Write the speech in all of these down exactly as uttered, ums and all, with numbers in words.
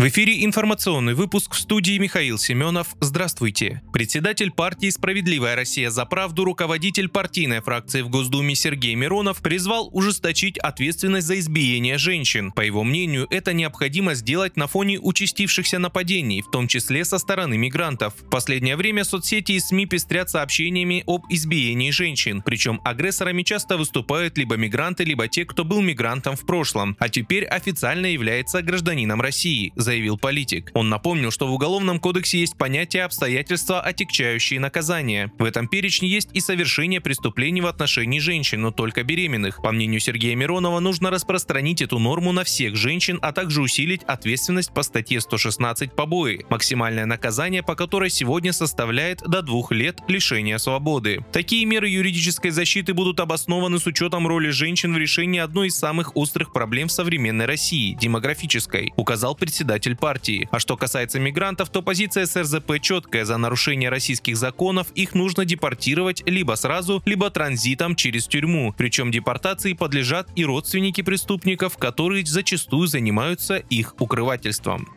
В эфире информационный выпуск, в студии Михаил Семенов. Здравствуйте. Председатель партии «Справедливая Россия за правду», руководитель партийной фракции в Госдуме Сергей Миронов призвал ужесточить ответственность за избиение женщин. По его мнению, это необходимо сделать на фоне участившихся нападений, в том числе со стороны мигрантов. В последнее время соцсети и СМИ пестрят сообщениями об избиении женщин, причем агрессорами часто выступают либо мигранты, либо те, кто был мигрантом в прошлом, а теперь официально является гражданином России, заявил политик. Он напомнил, что в Уголовном кодексе есть понятие «обстоятельства, отягчающие наказание». В этом перечне есть и совершение преступлений в отношении женщин, но только беременных. По мнению Сергея Миронова, нужно распространить эту норму на всех женщин, а также усилить ответственность по статье сто шестнадцать «Побои», максимальное наказание по которой сегодня составляет до двух лет лишения свободы. Такие меры юридической защиты будут обоснованы с учетом роли женщин в решении одной из самых острых проблем в современной России – демографической, указал председатель партии. А что касается мигрантов, то позиция СРЗП четкая: за нарушение российских законов их нужно депортировать либо сразу, либо транзитом через тюрьму. Причем депортации подлежат и родственники преступников, которые зачастую занимаются их укрывательством.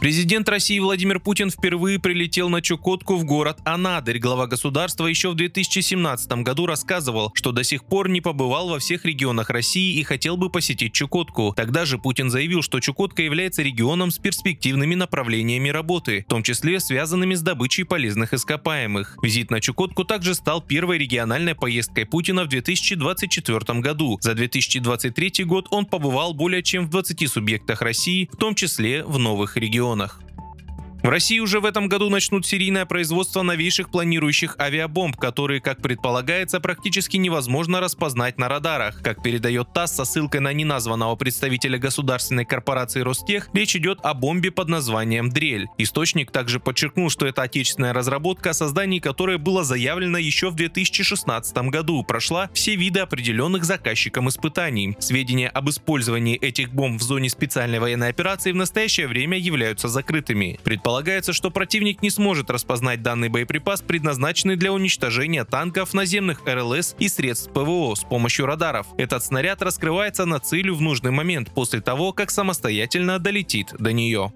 Президент России Владимир Путин впервые прилетел на Чукотку, в город Анадырь. Глава государства еще в две тысячи семнадцатом году рассказывал, что до сих пор не побывал во всех регионах России и хотел бы посетить Чукотку. Тогда же Путин заявил, что Чукотка является регионом с перспективными направлениями работы, в том числе связанными с добычей полезных ископаемых. Визит на Чукотку также стал первой региональной поездкой Путина в две тысячи двадцать четвёртом году. За две тысячи двадцать третий год он побывал более чем в двадцати субъектах России, в том числе в новых регионах. В России уже в этом году начнут серийное производство новейших планирующих авиабомб, которые, как предполагается, практически невозможно распознать на радарах. Как передает ТАСС со ссылкой на неназванного представителя государственной корпорации Ростех, речь идет о бомбе под названием «Дрель». Источник также подчеркнул, что это отечественная разработка, о создании которой было заявлено еще в две тысячи шестнадцатом году, прошла все виды определенных заказчиком испытаний. Сведения об использовании этих бомб в зоне специальной военной операции в настоящее время являются закрытыми. Полагается, что противник не сможет распознать данный боеприпас, предназначенный для уничтожения танков, наземных эр эл эс и средств пэ вэ о с помощью радаров. Этот снаряд раскрывается над целью в нужный момент, после того, как самостоятельно долетит до нее.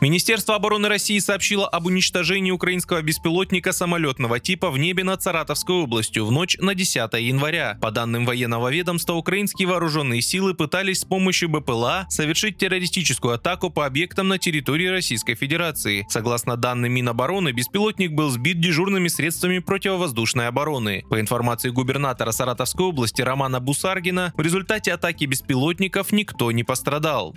Министерство обороны России сообщило об уничтожении украинского беспилотника самолетного типа в небе над Саратовской областью в ночь на десятое января. По данным военного ведомства, украинские вооруженные силы пытались с помощью бэ пэ эл а совершить террористическую атаку по объектам на территории Российской Федерации. Согласно данным Минобороны, беспилотник был сбит дежурными средствами противовоздушной обороны. По информации губернатора Саратовской области Романа Бусаргина, в результате атаки беспилотников никто не пострадал.